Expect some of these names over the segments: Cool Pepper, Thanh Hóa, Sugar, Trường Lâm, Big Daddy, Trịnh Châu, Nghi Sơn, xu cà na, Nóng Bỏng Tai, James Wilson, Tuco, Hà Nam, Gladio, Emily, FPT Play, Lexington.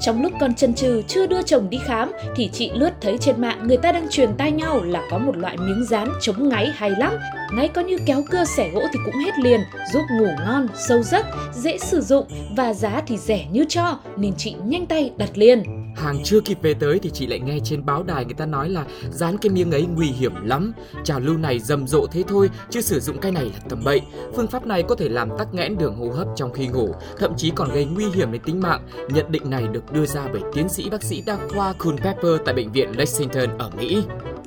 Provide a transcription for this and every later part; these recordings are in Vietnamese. Trong lúc còn chần chừ chưa đưa chồng đi khám thì chị lướt thấy trên mạng người ta đang truyền tai nhau là có một loại miếng dán chống ngáy hay lắm. Ngáy có như kéo cưa xẻ gỗ thì cũng hết liền, giúp ngủ ngon, sâu giấc, dễ sử dụng và giá thì rẻ như cho, nên chị nhanh tay đặt liền. Hàng chưa kịp về tới thì chị lại nghe trên báo đài người ta nói là dán cái miếng ấy nguy hiểm lắm. Trào lưu này rầm rộ thế thôi, chứ sử dụng cái này là tầm bậy. Phương pháp này có thể làm tắc nghẽn đường hô hấp trong khi ngủ, thậm chí còn gây nguy hiểm đến tính mạng. Nhận định này được đưa ra bởi tiến sĩ bác sĩ đa khoa Cool Pepper tại bệnh viện Lexington ở Mỹ.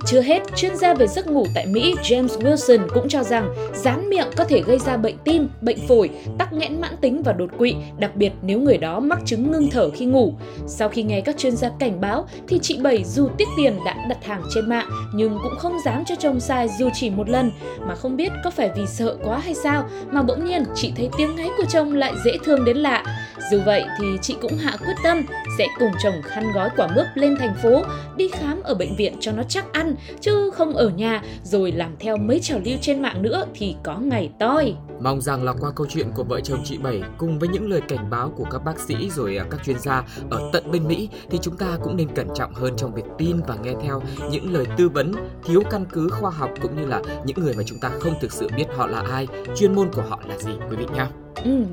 Chưa hết, chuyên gia về giấc ngủ tại Mỹ James Wilson cũng cho rằng dán miệng có thể gây ra bệnh tim, bệnh phổi, tắc nghẽn mãn tính và đột quỵ, đặc biệt nếu người đó mắc chứng ngưng thở khi ngủ. Sau khi nghe các chuyên gia cảnh báo thì chị Bảy dù tiếc tiền đã đặt hàng trên mạng nhưng cũng không dám cho chồng xài dù chỉ một lần, mà không biết có phải vì sợ quá hay sao mà bỗng nhiên chị thấy tiếng ngáy của chồng lại dễ thương đến lạ. Dù vậy thì chị cũng hạ quyết tâm sẽ cùng chồng khăn gói quả mướp lên thành phố, đi khám ở bệnh viện cho nó chắc ăn, chứ không ở nhà rồi làm theo mấy trào lưu trên mạng nữa thì có ngày toi. Mong rằng là qua câu chuyện của vợ chồng chị Bảy cùng với những lời cảnh báo của các bác sĩ rồi các chuyên gia ở tận bên Mỹ thì chúng ta cũng nên cẩn trọng hơn trong việc tin và nghe theo những lời tư vấn thiếu căn cứ khoa học, cũng như là những người mà chúng ta không thực sự biết họ là ai, chuyên môn của họ là gì quý vị nhé.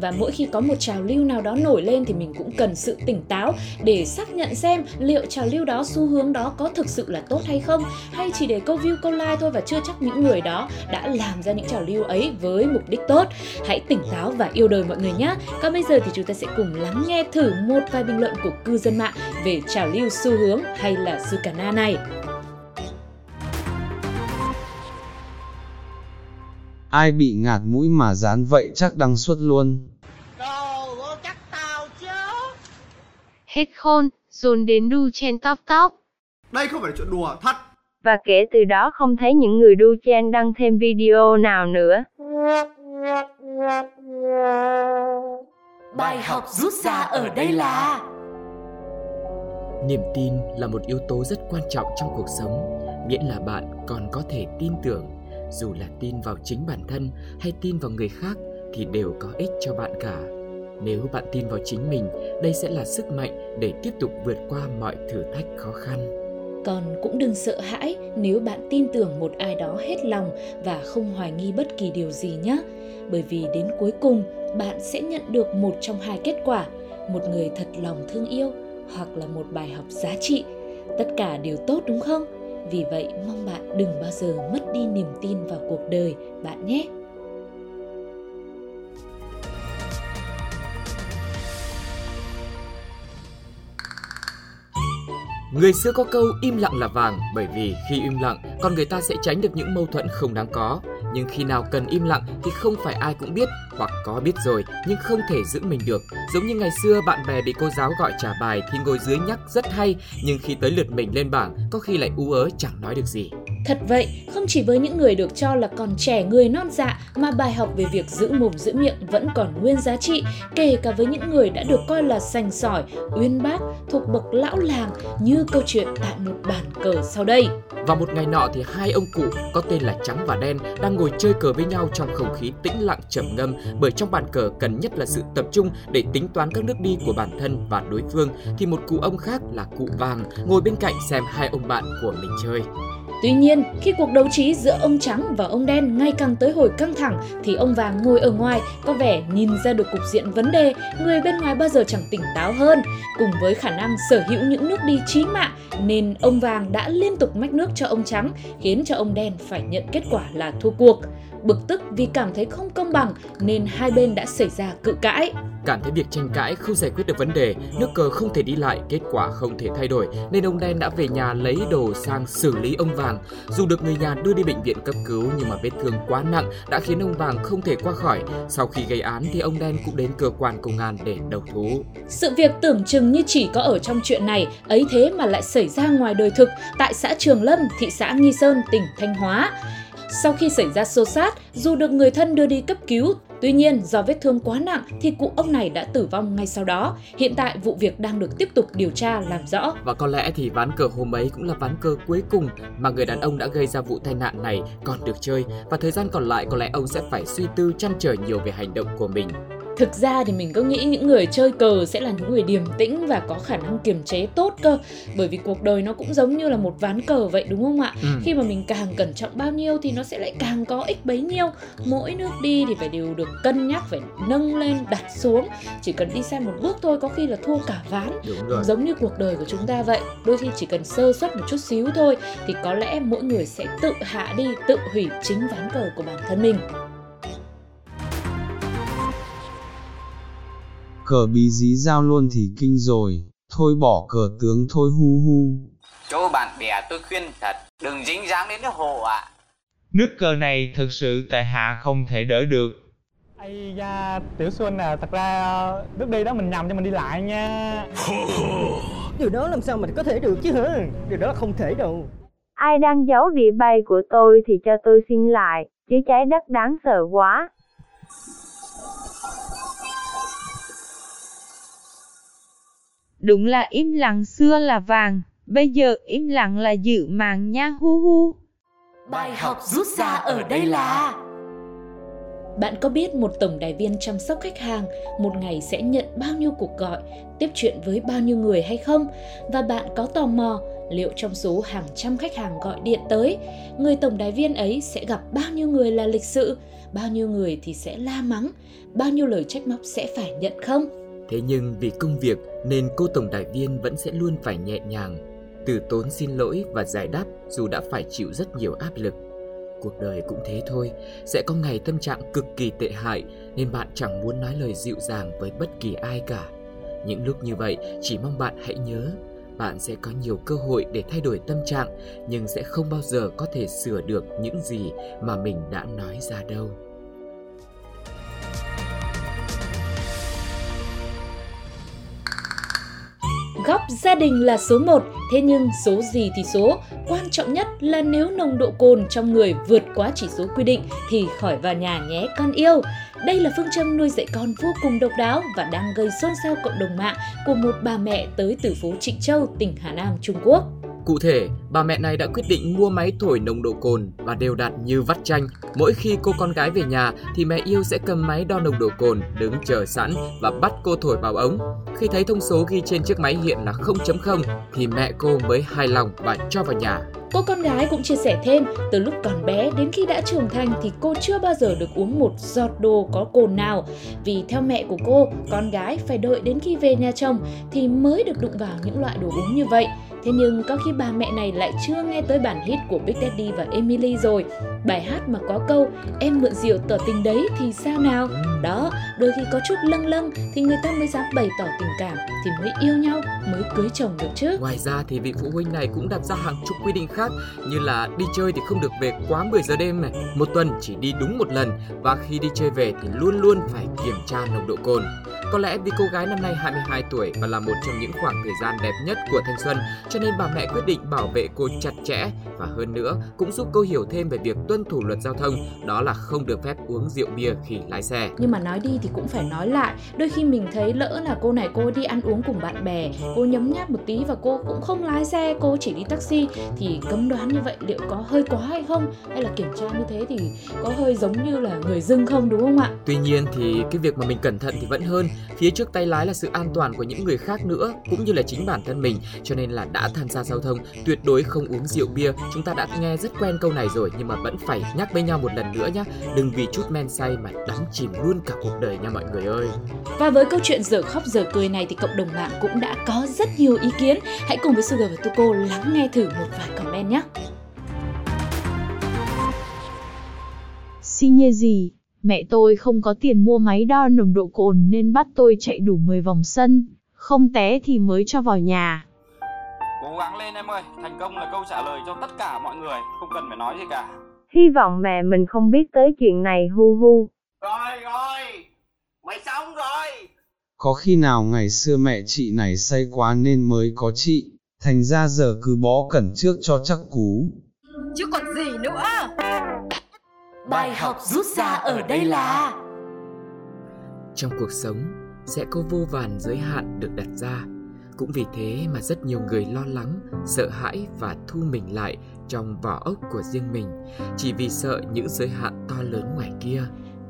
Và mỗi khi có một trào lưu nào đó nổi lên thì mình cũng cần sự tỉnh táo để xác nhận xem liệu trào lưu đó, xu hướng đó có thực sự là tốt hay không, hay chỉ để câu view, câu like thôi, và chưa chắc những người đó đã làm ra những trào lưu ấy với mục đích tốt. Hãy tỉnh táo và yêu đời mọi người nhé. Còn bây giờ thì chúng ta sẽ cùng lắng nghe thử một vài bình luận của cư dân mạng về trào lưu, xu hướng hay là Sukana này. Ai bị ngạt mũi mà dán vậy chắc đăng xuất luôn. Đồ vô chắc tao chứ. Hết khôn, dồn đến đu chen tóc tóc. Đây không phải là chuyện đùa, thật. Và kể từ đó không thấy những người đu chen đăng thêm video nào nữa. Bài học rút ra ở đây là niềm tin là một yếu tố rất quan trọng trong cuộc sống. Miễn là bạn còn có thể tin tưởng, dù là tin vào chính bản thân hay tin vào người khác thì đều có ích cho bạn cả. Nếu bạn tin vào chính mình, đây sẽ là sức mạnh để tiếp tục vượt qua mọi thử thách khó khăn. Còn cũng đừng sợ hãi nếu bạn tin tưởng một ai đó hết lòng và không hoài nghi bất kỳ điều gì nhé. Bởi vì đến cuối cùng bạn sẽ nhận được một trong hai kết quả, một người thật lòng thương yêu hoặc là một bài học giá trị. Tất cả đều tốt đúng không? Vì vậy, mong bạn đừng bao giờ mất đi niềm tin vào cuộc đời bạn nhé. Người xưa có câu im lặng là vàng, bởi vì khi im lặng, con người ta sẽ tránh được những mâu thuẫn không đáng có. Nhưng khi nào cần im lặng thì không phải ai cũng biết, hoặc có biết rồi nhưng không thể giữ mình được. Giống như ngày xưa bạn bè bị cô giáo gọi trả bài thì ngồi dưới nhắc rất hay, nhưng khi tới lượt mình lên bảng có khi lại ú ớ chẳng nói được gì. Thật vậy, không chỉ với những người được cho là còn trẻ người non dạ mà bài học về việc giữ mồm giữ miệng vẫn còn nguyên giá trị, kể cả với những người đã được coi là sành sỏi, uyên bác, thuộc bậc lão làng như câu chuyện tại một bàn cờ sau đây. Vào một ngày nọ thì hai ông cụ có tên là Trắng và Đen đang ngồi chơi cờ với nhau trong không khí tĩnh lặng trầm ngâm, bởi trong bàn cờ cần nhất là sự tập trung để tính toán các nước đi của bản thân và đối phương, thì một cụ ông khác là cụ Vàng ngồi bên cạnh xem hai ông bạn của mình chơi. Tuy nhiên, khi cuộc đấu trí giữa ông Trắng và ông Đen ngày càng tới hồi căng thẳng thì ông Vàng ngồi ở ngoài có vẻ nhìn ra được cục diện vấn đề, người bên ngoài bao giờ chẳng tỉnh táo hơn. Cùng với khả năng sở hữu những nước đi chí mạng nên ông Vàng đã liên tục mách nước cho ông Trắng, khiến cho ông Đen phải nhận kết quả là thua cuộc. Bực tức vì cảm thấy không công bằng nên hai bên đã xảy ra cự cãi. Cảm thấy việc tranh cãi không giải quyết được vấn đề, nước cờ không thể đi lại, kết quả không thể thay đổi, nên ông Đen đã về nhà lấy đồ sang xử lý ông Vàng. Dù được người nhà đưa đi bệnh viện cấp cứu nhưng mà vết thương quá nặng đã khiến ông Vàng không thể qua khỏi. Sau khi gây án thì ông Đen cũng đến cơ quan công an để đầu thú. Sự việc tưởng chừng như chỉ có ở trong chuyện này, ấy thế mà lại xảy ra ngoài đời thực tại xã Trường Lâm, thị xã Nghi Sơn, tỉnh Thanh Hóa. Sau khi xảy ra xô xát, dù được người thân đưa đi cấp cứu, tuy nhiên do vết thương quá nặng thì cụ ông này đã tử vong ngay sau đó. Hiện tại vụ việc đang được tiếp tục điều tra làm rõ. Và có lẽ thì ván cờ hôm ấy cũng là ván cờ cuối cùng mà người đàn ông đã gây ra vụ tai nạn này còn được chơi, và thời gian còn lại có lẽ ông sẽ phải suy tư trăn trở nhiều về hành động của mình. Thực ra thì mình cứ nghĩ những người chơi cờ sẽ là những người điềm tĩnh và có khả năng kiềm chế tốt cơ. Bởi vì cuộc đời nó cũng giống như là một ván cờ vậy, đúng không ạ? Khi mà mình càng cẩn trọng bao nhiêu thì nó sẽ lại càng có ích bấy nhiêu. Mỗi nước đi thì phải đều được cân nhắc, phải nâng lên, đặt xuống. Chỉ cần đi sai một bước thôi có khi là thua cả ván. Giống như cuộc đời của chúng ta vậy. Đôi khi chỉ cần sơ suất một chút xíu thôi thì có lẽ mỗi người sẽ tự hạ đi, tự hủy chính ván cờ của bản thân mình. Cờ bí dí giao luôn thì kinh rồi, thôi bỏ cờ tướng thôi hu hu. Chỗ bạn bè tôi khuyên thật, đừng dính dáng đến nước hồ ạ. Nước cờ này thực sự tại hạ không thể đỡ được. Ây da, Tiểu Xuân à, thật ra nước đi đó mình nhầm cho mình đi lại nha. Điều đó làm sao mình có thể được chứ hả? Điều đó là không thể đâu. Ai đang giấu địa bay của tôi thì cho tôi xin lại, chứ trái đất đáng sợ quá. Đúng là im lặng xưa là vàng, bây giờ im lặng là giữ mạng nha hu hu. Bài học rút ra ở đây là: bạn có biết một tổng đài viên chăm sóc khách hàng một ngày sẽ nhận bao nhiêu cuộc gọi, tiếp chuyện với bao nhiêu người hay không? Và bạn có tò mò liệu trong số hàng trăm khách hàng gọi điện tới, người tổng đài viên ấy sẽ gặp bao nhiêu người là lịch sự, bao nhiêu người thì sẽ la mắng, bao nhiêu lời trách móc sẽ phải nhận không? Thế nhưng vì công việc nên cô tổng đài viên vẫn sẽ luôn phải nhẹ nhàng, từ tốn xin lỗi và giải đáp dù đã phải chịu rất nhiều áp lực. Cuộc đời cũng thế thôi, sẽ có ngày tâm trạng cực kỳ tệ hại nên bạn chẳng muốn nói lời dịu dàng với bất kỳ ai cả. Những lúc như vậy chỉ mong bạn hãy nhớ, bạn sẽ có nhiều cơ hội để thay đổi tâm trạng nhưng sẽ không bao giờ có thể sửa được những gì mà mình đã nói ra đâu. Góc gia đình là số 1, thế nhưng số gì thì số, quan trọng nhất là nếu nồng độ cồn trong người vượt quá chỉ số quy định thì khỏi vào nhà nhé con yêu. Đây là phương châm nuôi dạy con vô cùng độc đáo và đang gây xôn xao cộng đồng mạng của một bà mẹ tới từ phố Trịnh Châu, tỉnh Hà Nam, Trung Quốc. Cụ thể, bà mẹ này đã quyết định mua máy thổi nồng độ cồn và đều đặn như vắt chanh. Mỗi khi cô con gái về nhà thì mẹ yêu sẽ cầm máy đo nồng độ cồn, đứng chờ sẵn và bắt cô thổi vào ống. Khi thấy thông số ghi trên chiếc máy hiện là 0.0 thì mẹ cô mới hài lòng và cho vào nhà. Cô con gái cũng chia sẻ thêm, từ lúc còn bé đến khi đã trưởng thành thì cô chưa bao giờ được uống một giọt đồ có cồn nào. Vì theo mẹ của cô, con gái phải đợi đến khi về nhà chồng thì mới được đụng vào những loại đồ uống như vậy. Thế nhưng có khi bà mẹ này lại chưa nghe tới bản hit của Big Daddy và Emily rồi. Bài hát mà có câu em mượn rượu tỏ tình đấy thì sao nào? Đó, đôi khi có chút lâng lâng thì người ta mới dám bày tỏ tình cảm, thì mới yêu nhau, mới cưới chồng được chứ. Ngoài ra thì vị phụ huynh này cũng đặt ra hàng chục quy định khác, như là đi chơi thì không được về quá 10 giờ đêm này, một tuần chỉ đi đúng một lần, và khi đi chơi về thì luôn luôn phải kiểm tra nồng độ cồn. Có lẽ vì cô gái năm nay 22 tuổi và là một trong những khoảng thời gian đẹp nhất của thanh xuân, cho nên bà mẹ quyết định bảo vệ cô chặt chẽ và hơn nữa cũng giúp cô hiểu thêm về việc tuân thủ luật giao thông, đó là không được phép uống rượu bia khi lái xe. Nhưng mà nói đi thì cũng phải nói lại, đôi khi mình thấy lỡ là cô này cô đi ăn uống cùng bạn bè, cô nhấm nháp một tí và cô cũng không lái xe, cô chỉ đi taxi, thì cấm đoán như vậy liệu có hơi quá hay không? Hay là kiểm tra như thế thì có hơi giống như là người dưng không, đúng không ạ? Tuy nhiên thì cái việc mà mình cẩn thận thì vẫn hơn, phía trước tay lái là sự an toàn của những người khác nữa cũng như là chính bản thân mình, cho nên là đã tham gia giao thông tuyệt đối không uống rượu bia. Chúng ta đã nghe rất quen câu này rồi nhưng mà vẫn phải nhắc với nhau một lần nữa nhé, đừng vì chút men say mà đắm chìm luôn cả cuộc đời nha mọi người ơi. Và với câu chuyện giờ khóc giờ cười này thì cộng đồng mạng cũng đã có rất nhiều ý kiến, hãy cùng với Sugar và Tuco lắng nghe thử một vài comment nhé. Xi nhê gì, mẹ tôi không có tiền mua máy đo nồng độ cồn nên bắt tôi chạy đủ 10 vòng sân, không té thì mới cho vào nhà. Cố gắng lên em ơi, thành công là câu trả lời cho tất cả mọi người, không cần phải nói gì cả. Hy vọng mẹ mình không biết tới chuyện này, hu hu. Rồi, mày xong rồi. Có khi nào ngày xưa mẹ chị này say quá nên mới có chị, thành ra giờ cứ bó cẩn trước cho chắc cú. Chứ còn gì nữa. Bài học rút ra ở đây là trong cuộc sống sẽ có vô vàn giới hạn được đặt ra. Cũng vì thế mà rất nhiều người lo lắng, sợ hãi và thu mình lại trong vỏ ốc của riêng mình, chỉ vì sợ những giới hạn to lớn ngoài kia.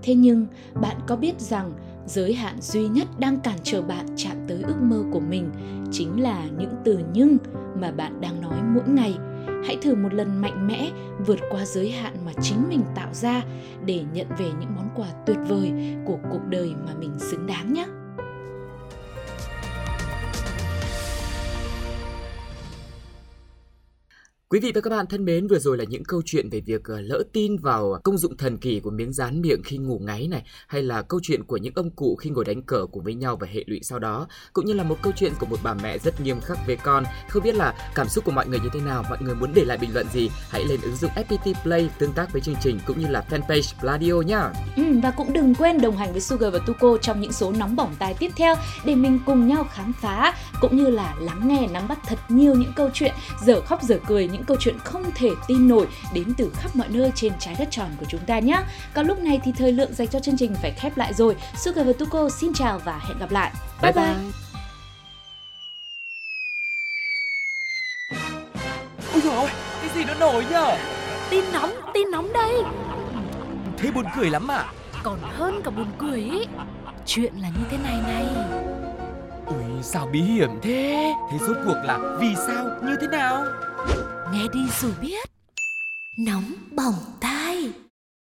Thế nhưng bạn có biết rằng giới hạn duy nhất đang cản trở bạn chạm tới ước mơ của mình chính là những từ "nhưng" mà bạn đang nói mỗi ngày. Hãy thử một lần mạnh mẽ vượt qua giới hạn mà chính mình tạo ra để nhận về những món quà tuyệt vời của cuộc đời mà mình xứng đáng nhé. Quý vị và các bạn thân mến, vừa rồi là những câu chuyện về việc lỡ tin vào công dụng thần kỳ của miếng dán miệng khi ngủ ngáy này, hay là câu chuyện của những ông cụ khi ngồi đánh cờ cùng với nhau và hệ lụy sau đó, cũng như là một câu chuyện của một bà mẹ rất nghiêm khắc với con. Không biết là cảm xúc của mọi người như thế nào, mọi người muốn để lại bình luận gì? Hãy lên ứng dụng FPT Play tương tác với chương trình cũng như là fanpage Gladio nhá. Và cũng đừng quên đồng hành với Sugar và Tuco trong những số Nóng Bỏng Tài tiếp theo để mình cùng nhau khám phá cũng như là lắng nghe, nắm bắt thật nhiều những câu chuyện giờ khóc giờ cười, những câu chuyện không thể tin nổi đến từ khắp mọi nơi trên trái đất tròn của chúng ta nhé. Còn lúc này thì thời lượng dành cho chương trình phải khép lại rồi. Sugar và Tuco xin chào và hẹn gặp lại. Bye bye. Ôi trời ơi, cái gì nó nổi nhở? Tin nóng đây. Thế buồn cười lắm à? Còn hơn cả buồn cười ý. Chuyện là như thế này. Ui, sao bí hiểm thế? Thế rốt cuộc là vì sao, như thế nào? Nghe đi rồi biết. Nóng Bỏng Tai.